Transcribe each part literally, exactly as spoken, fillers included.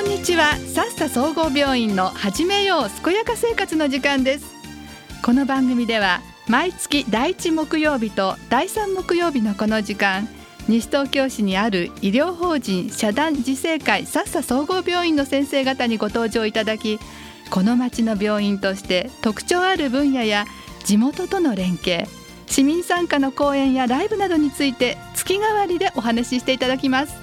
こんにちは。さっさ総合病院の始めよう健やか生活の時間です。この番組では毎月だいいち木曜日とだいさん木曜日のこの時間、西東京市にある医療法人社団自生会さっさ総合病院の先生方にご登場いただき、この町の病院として特徴ある分野や地元との連携、市民参加の講演やライブなどについて月替わりでお話ししていただきます。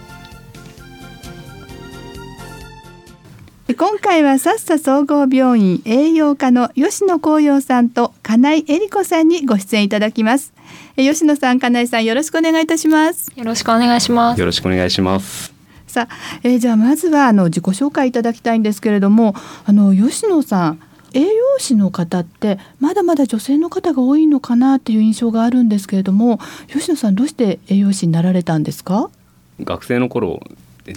今回はさっさ総合病院栄養科の吉野光陽さんと金井恵理子さんにご出演いただきます。吉野さん、金井さん、よろしくお願いいたします。よろしくお願いします。よろしくお願いします。さあ、えー、じゃあまずはあの自己紹介いただきたいんですけれども、あの吉野さん、栄養士の方ってまだまだ女性の方が多いのかなという印象があるんですけれども、吉野さん、どうして栄養士になられたんですか？学生の頃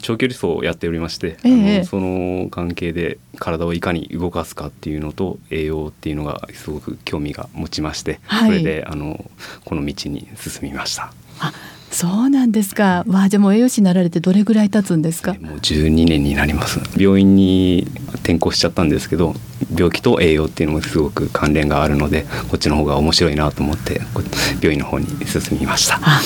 長距離走をやっておりまして、ええ、あのその関係で体をいかに動かすかっていうのと栄養っていうのがすごく興味が持ちまして、はい、それであのこの道に進みました。あ、そうなんですか。わあ、じゃあもう栄養士になられてどれぐらい経つんですか？もうじゅうにねんになります。病院に転校しちゃったんですけど、病気と栄養っていうのもすごく関連があるので、こっちの方が面白いなと思って病院の方に進みました。あ、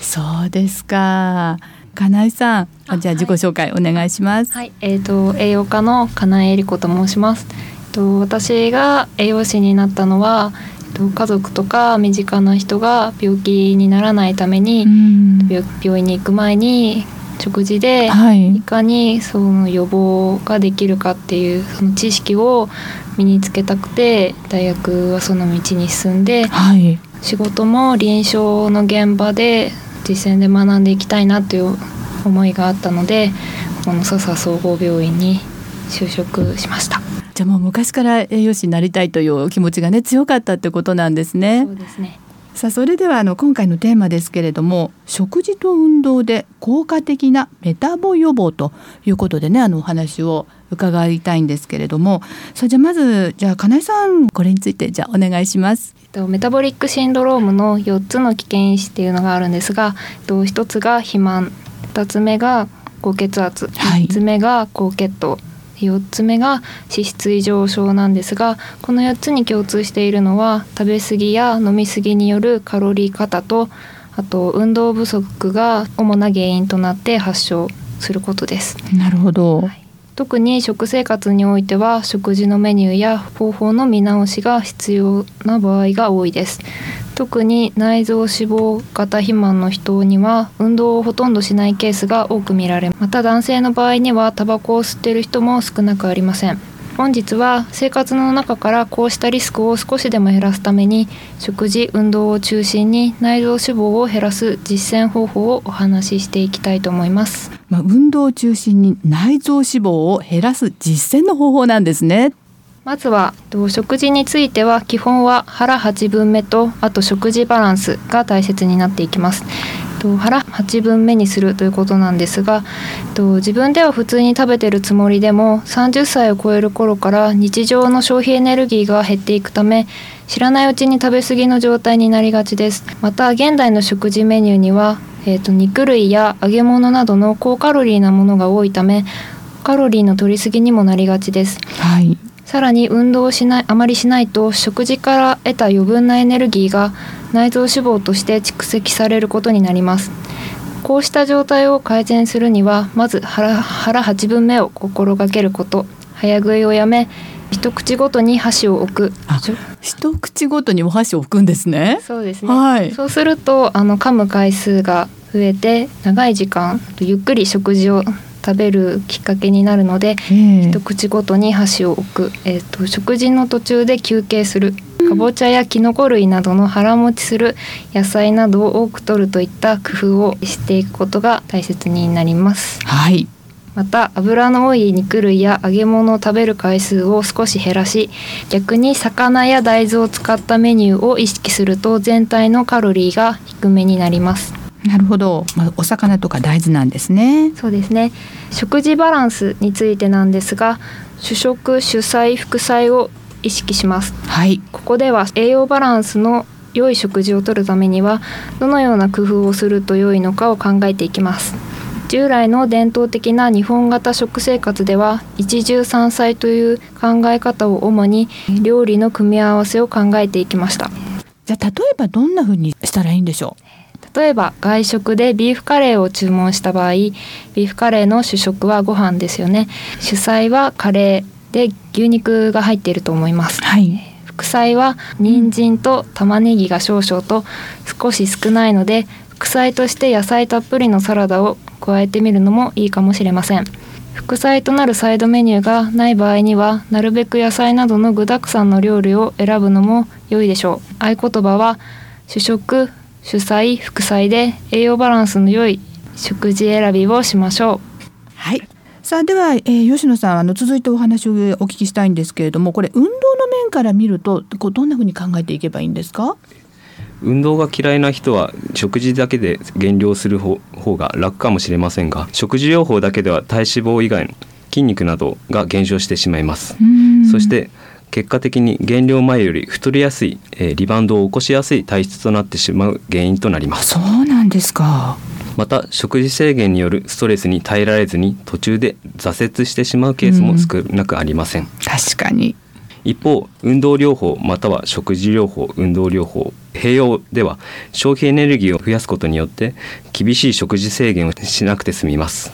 そうですか。金井さん、じゃあ自己紹介お願いします。はいはい、えー、と栄養科の金井恵理子と申します。えっと、私が栄養士になったのは、えっと、家族とか身近な人が病気にならないために、うん、病, 病院に行く前に食事でいかにその予防ができるかっていうその知識を身につけたくて、大学はその道に進んで、はい、仕事も臨床の現場で実践で学んでいきたいなという思いがあったので、このさっさ総合病院に就職しました。じゃあもう昔から栄養士になりたいという気持ちがね、強かったってことなんですね。そうですね。さあ、それではあの今回のテーマですけれども、食事と運動で効果的なメタボ予防ということでね、あのお話を伺いたいんですけれども、さあ、じゃあまず、じゃあ金井さん、これについてじゃあお願いします。えっと、メタボリックシンドロームのよっつの危険因子っていうのがあるんですが、えっと、ひとつが肥満、ふたつめが高血圧、みっつめが高血糖、はい、よっつめが脂質異常症なんですが、このよっつに共通しているのは食べ過ぎや飲み過ぎによるカロリー過多と、あと運動不足が主な原因となって発症することです。なるほど。はい、特に食生活においては食事のメニューや方法の見直しが必要な場合が多いです。特に内臓脂肪型肥満の人には運動をほとんどしないケースが多く見られ、また男性の場合にはタバコを吸っている人も少なくありません。本日は生活の中からこうしたリスクを少しでも減らすために、食事・運動を中心に内臓脂肪を減らす実践方法をお話ししていきたいと思います。まあ、運動を中心に内臓脂肪を減らす実践の方法なんですね。まずは食事については、基本は腹はちぶんめと、あと食事バランスが大切になっていきます。腹はちぶんめにするということなんですが、自分では普通に食べてるつもりでもさんじゅっさいを超える頃から日常の消費エネルギーが減っていくため、知らないうちに食べ過ぎの状態になりがちです。また現代の食事メニューには、えーと、肉類や揚げ物などの高カロリーなものが多いため、カロリーの摂り過ぎにもなりがちです。はい、さらに運動をしないあまりしないと、食事から得た余分なエネルギーが内臓脂肪として蓄積されることになります。こうした状態を改善するには、まず腹はちぶんめを心がけること、早食いをやめ、一口ごとに箸を置く。あ、一口ごとにお箸を置くんですね。そうですね、はい、そうするとあの噛む回数が増えて、長い時間ゆっくり食事を食べるきっかけになるので、一口ごとに箸を置く、えーと、食事の途中で休憩する、かぼちゃやきのこ類などの腹持ちする野菜などを多く取るといった工夫をしていくことが大切になります。はい、また油の多い肉類や揚げ物を食べる回数を少し減らし、逆に魚や大豆を使ったメニューを意識すると全体のカロリーが低めになります。なるほど、まあ、お魚とか大豆なんですね。そうですね。食事バランスについてなんですが、主食、主菜、副菜を意識します。はい、ここでは栄養バランスの良い食事をとるためには、どのような工夫をすると良いのかを考えていきます。従来の伝統的な日本型食生活では一汁三菜という考え方を主に料理の組み合わせを考えていきました。じゃあ例えばどんな風にしたらいいんでしょう。例えば外食でビーフカレーを注文した場合、ビーフカレーの主食はご飯ですよね。主菜はカレーで牛肉が入っていると思います、はい、副菜は人参と玉ねぎが少々と少し少ないので、副菜として野菜たっぷりのサラダを加えてみるのもいいかもしれません。副菜となるサイドメニューがない場合には、なるべく野菜などの具沢山の料理を選ぶのも良いでしょう。合言葉は主食、主菜、副菜で栄養バランスの良い食事選びをしましょう。はい。さあでは、えー、吉野さん、あの続いてお話をお聞きしたいんですけれども、これ運動の面から見るとこうどんなふうに考えていけばいいんですか。運動が嫌いな人は食事だけで減量する 方, 方が楽かもしれませんが、食事療法だけでは体脂肪以外の筋肉などが減少してしまいます。そして結果的に減量前より太りやすい、えー、リバウンドを起こしやすい体質となってしまう原因となります。そうなんですか。また食事制限によるストレスに耐えられずに途中で挫折してしまうケースも少なくありません。確かに。一方、運動療法または食事療法、運動療法併用では消費エネルギーを増やすことによって厳しい食事制限をしなくて済みます。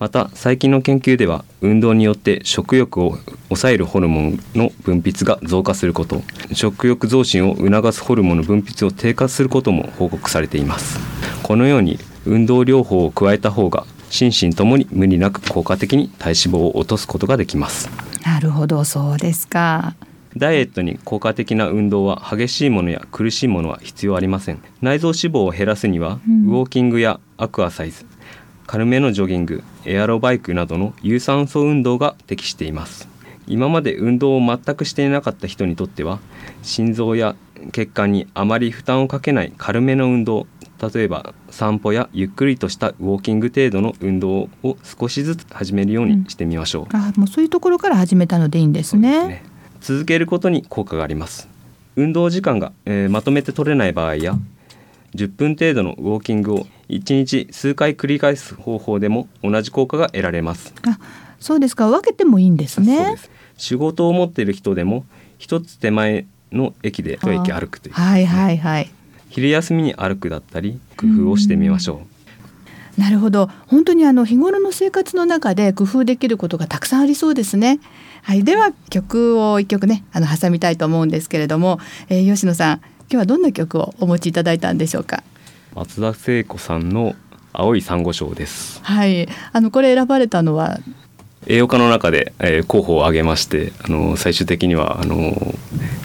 また最近の研究では、運動によって食欲を抑えるホルモンの分泌が増加すること、食欲増進を促すホルモンの分泌を低下することも報告されています。このように運動療法を加えた方が心身ともに無理なく効果的に体脂肪を落とすことができます。なるほど、そうですか。ダイエットに効果的な運動は激しいものや苦しいものは必要ありません。内臓脂肪を減らすには、うん、ウォーキングやアクアサイズ、軽めのジョギング、エアロバイクなどの有酸素運動が適しています。今まで運動を全くしていなかった人にとっては、心臓や血管にあまり負担をかけない軽めの運動、例えば散歩やゆっくりとしたウォーキング程度の運動を少しずつ始めるようにしてみましょう。うん、あ、もうそういうところから始めたのでいいんですね。そうですね。続けることに効果があります。運動時間が、えー、まとめて取れない場合や、じゅっぷん程度のウォーキングをいちにち数回繰り返す方法でも同じ効果が得られます。あ、そうですか。分けてもいいんですね。そうです。仕事を持っている人でも一つ手前の駅で一駅歩くという、ね、はいはいはい、昼休みに歩くだったり工夫をしてみましょう。うん、なるほど。本当にあの日頃の生活の中で工夫できることがたくさんありそうですね。はい、では曲を一曲ね、あの挟みたいと思うんですけれども、えー、吉野さん、今日はどんな曲をお持ちいただいたんでしょうか。松田聖子さんの青い珊瑚礁です。はい、あのこれ選ばれたのは栄養価の中で、えー、候補を挙げまして、あの最終的にはあの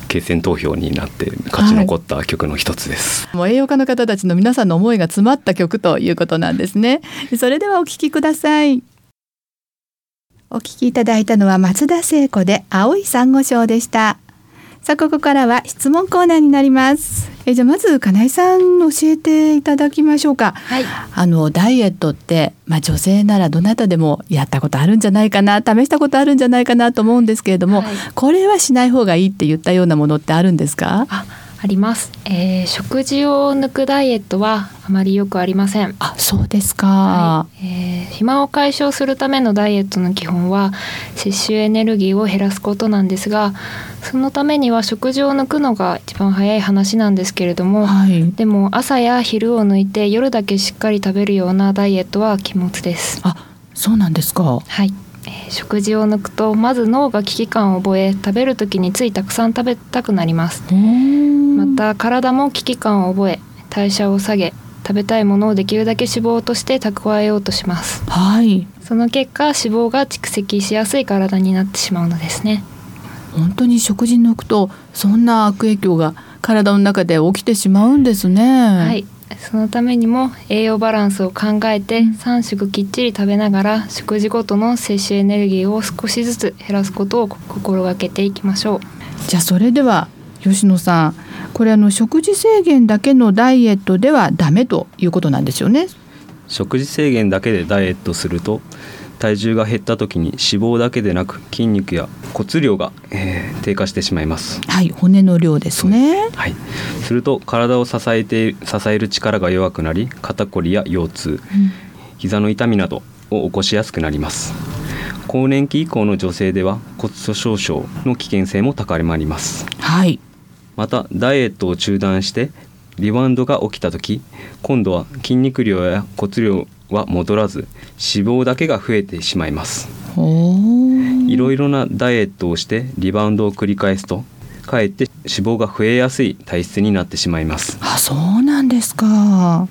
決選投票になって勝ち残った曲の一つです。はい、もう栄養価の方たちの皆さんの思いが詰まった曲ということなんですね。それではお聞きください。お聞きいただいたのは松田聖子で青い珊瑚礁でした。さあここからは質問コーナーになります。えじゃあまず金井さん教えていただきましょうか。はい、あのダイエットって、まあ、女性ならどなたでもやったことあるんじゃないかな、試したことあるんじゃないかなと思うんですけれども、はい、これはしない方がいいって言ったようなものってあるんですか。あ、あります。えー、食事を抜くダイエットはあまりよくありません。あ、そうですか。はい、えー、肥満を解消するためのダイエットの基本は摂取エネルギーを減らすことなんですが、そのためには食事を抜くのが一番早い話なんですけれども、はい、でも朝や昼を抜いて夜だけしっかり食べるようなダイエットは禁物です。あ、そうなんですか。はい、えー、食事を抜くとまず脳が危機感を覚え、食べる時についたくさん食べたくなります。また体も危機感を覚え、代謝を下げ、食べたいものをできるだけ脂肪として蓄えようとします。はい、その結果脂肪が蓄積しやすい体になってしまうのですね。本当に食事抜くとそんな悪影響が体の中で起きてしまうんですね。はい、そのためにも栄養バランスを考えてさん食きっちり食べながら、食事ごとの摂取エネルギーを少しずつ減らすことを心がけていきましょう。じゃあそれでは吉野さん、これあの食事制限だけのダイエットではダメということなんですよね。食事制限だけでダイエットすると体重が減った時に脂肪だけでなく筋肉や骨量が、えー、低下してしまいます。はい、骨の量ですね。はい、すると体を支えて支える力が弱くなり、肩こりや腰痛、うん、膝の痛みなどを起こしやすくなります。更年期以降の女性では骨粗しょう症の危険性も高まります、はい、またダイエットを中断してリバウンドが起きたとき、今度は筋肉量や骨量は戻らず脂肪だけが増えてしまいます。いろいろなダイエットをしてリバウンドを繰り返すとかえって脂肪が増えやすい体質になってしまいます。あ、そうなんですか。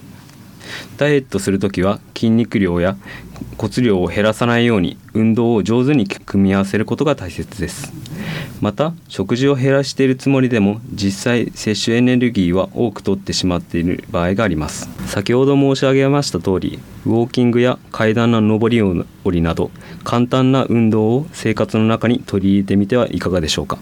ダイエットするときは筋肉量や骨量を減らさないように運動を上手に組み合わせることが大切です。また食事を減らしているつもりでも実際摂取エネルギーは多く摂ってしまっている場合があります。先ほど申し上げました通り、ウォーキングや階段の上り下りなど簡単な運動を生活の中に取り入れてみてはいかがでしょうか。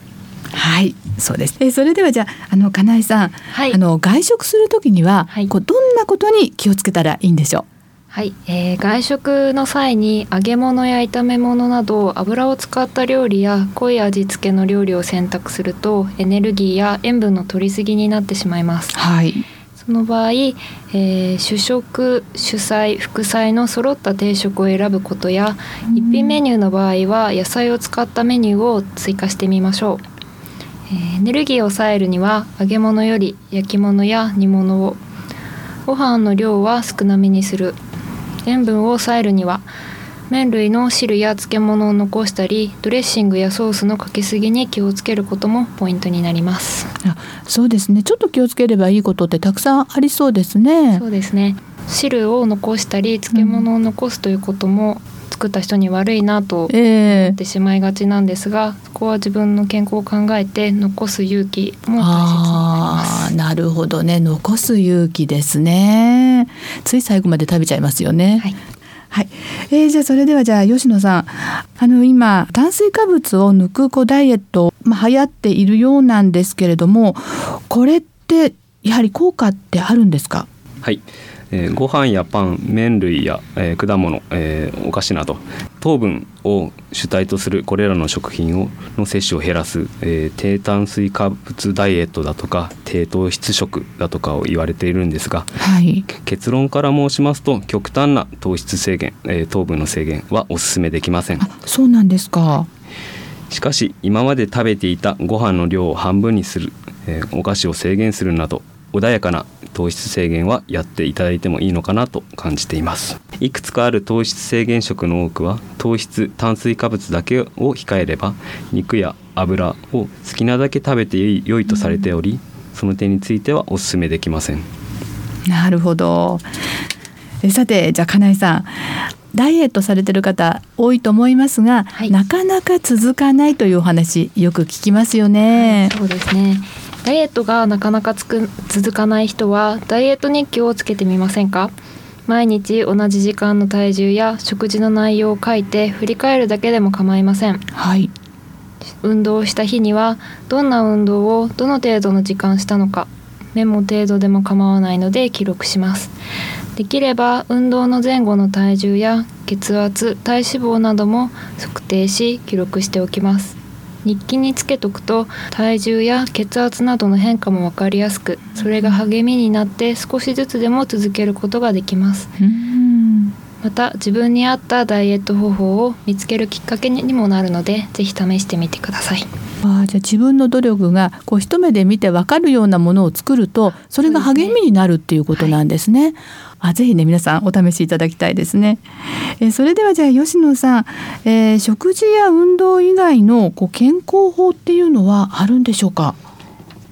はい、そうです。えそれではじゃ あ, あの金井さん、はい、あの外食するときには、はい、こうどんなことに気をつけたらいいんでしょう。はい、えー、外食の際に揚げ物や炒め物など油を使った料理や濃い味付けの料理を選択するとエネルギーや塩分の摂りすぎになってしまいます、はい、その場合、えー、主食、主菜、副菜の揃った定食を選ぶことや、一品メニューの場合は野菜を使ったメニューを追加してみましょう。えー、エネルギーを抑えるには揚げ物より焼き物や煮物を、ご飯の量は少なめにする。塩分を抑えるには麺類の汁や漬物を残したり、ドレッシングやソースのかけすぎに気をつけることもポイントになります。あ、そうですね。ちょっと気をつければいいことってたくさんありそうですね。そうですね。汁を残したり漬物を残すということも、うん、作った人に悪いなと思ってしまいがちなんですが、えー、そこは自分の健康を考えて残す勇気も大切になります。あ、なるほどね。残す勇気ですね。つい最後まで食べちゃいますよね。はい、はい。えー、じゃあそれではじゃあ吉野さん、あの今炭水化物を抜くこうダイエット、まあ、流行っているようなんですけれども、これってやはり効果ってあるんですか。はい、えー、ご飯やパン、麺類や、えー、果物、えー、お菓子など糖分を主体とするこれらの食品をの摂取を減らす、えー、低炭水化物ダイエットだとか低糖質食だとかを言われているんですが、はい、結論から申しますと極端な糖質制限、えー、糖分の制限はお勧めできません。あ、そうなんですか。しかし今まで食べていたご飯の量を半分にする、えー、お菓子を制限するなど穏やかな糖質制限はやっていただいてもいいのかなと感じています。いくつかある糖質制限食の多くは糖質炭水化物だけを控えれば肉や油を好きなだけ食べて良いとされており、その点についてはお勧めできません。なるほど。さて、じゃあ金井さん、ダイエットされている方多いと思いますが、はい、なかなか続かないというお話よく聞きますよね。はい、そうですね。ダイエットがなかなかつく続かない人はダイエット日記をつけてみませんか。毎日同じ時間の体重や食事の内容を書いて振り返るだけでも構いません。はい、運動をした日にはどんな運動をどの程度の時間したのか、メモ程度でも構わないので記録します。できれば運動の前後の体重や血圧、体脂肪なども測定し記録しておきます。日記につけとくと体重や血圧などの変化も分かりやすく、それが励みになって少しずつでも続けることができます。うーん。また自分に合ったダイエット方法を見つけるきっかけにもなるので、ぜひ試してみてください。あ、じゃあ自分の努力がこう一目で見て分かるようなものを作ると、それが励みになるっていうことなんですね。あ、ぜひね、皆さんお試しいただきたいですね。えー、それではじゃあ吉野さん、えー、食事や運動以外のこう健康法っていうのはあるんでしょうか。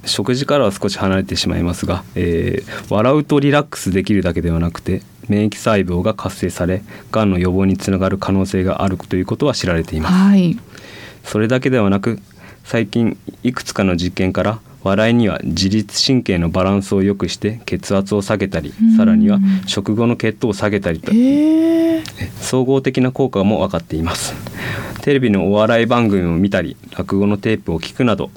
食事からは少し離れてしまいますが、えー、笑うとリラックスできるだけではなくて免疫細胞が活性されがんの予防につながる可能性があるということは知られています。はい、それだけではなく最近いくつかの実験から笑いには自律神経のバランスを良くして血圧を下げたり、さらには食後の血糖を下げたりと、えー、総合的な効果も分かっています。テレビのお笑い番組を見たり落語のテープを聞くなど、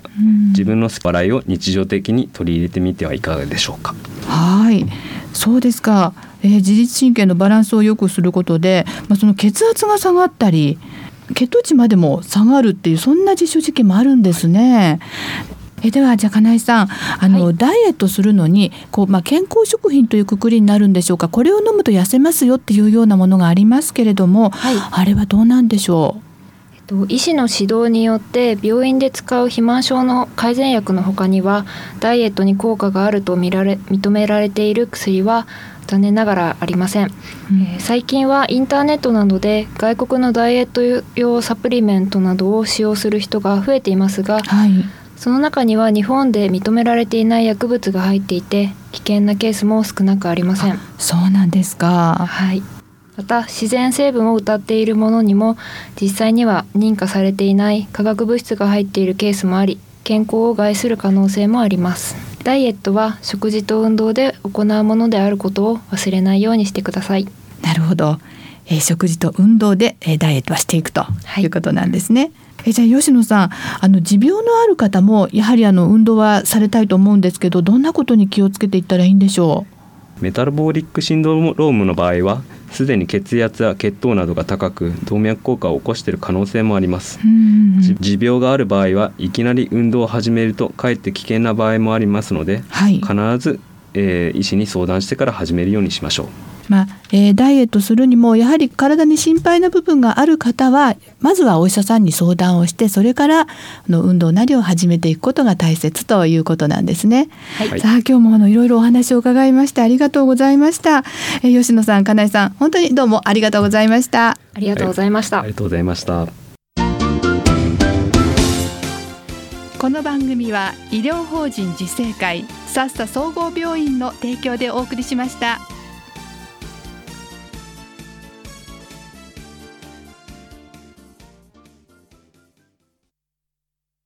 自分の笑いを日常的に取り入れてみてはいかがでしょうか。はい、そうですか。えー、自律神経のバランスを良くすることで、まあ、その血圧が下がったり血糖値までも下がるっていう、そんな実証実験もあるんですね。はい、えではじゃあ金井さん、あの、はい、ダイエットするのにこう、まあ、健康食品というくくりになるんでしょうか。これを飲むと痩せますよっていうようなものがありますけれども、はい、あれはどうなんでしょう。医師の指導によって病院で使う肥満症の改善薬の他にはダイエットに効果があると見られ認められている薬は残念ながらありません、うんえー、最近はインターネットなどで外国のダイエット用サプリメントなどを使用する人が増えていますが、はい、その中には日本で認められていない薬物が入っていて危険なケースも少なくありません。そうなんですか。はい。また自然成分を謳っているものにも実際には認可されていない化学物質が入っているケースもあり、健康を害する可能性もあります。ダイエットは食事と運動で行うものであることを忘れないようにしてください。なるほど、えー、食事と運動で、えー、ダイエットはしていくということなんですね、はい。えじゃあ吉野さん、あの持病のある方もやはりあの運動はされたいと思うんですけど、どんなことに気をつけていったらいいんでしょう。メタボリックシンドロームの場合はすでに血圧や血糖などが高く動脈硬化を起こしている可能性もあります。持病がある場合はいきなり運動を始めるとかえって危険な場合もありますので、はい、必ず、えー、医師に相談してから始めるようにしましょう。まあえー、ダイエットするにもやはり体に心配な部分がある方はまずはお医者さんに相談をして、それからの運動なりを始めていくことが大切ということなんですね、はい。さあ今日もあのいろいろお話を伺いましてありがとうございました、えー、吉野さん、金井さん、本当にどうもありがとうございました。ありがとうございました、はい、ありがとうございました。この番組は医療法人自生会さっさ総合病院の提供でお送りしました。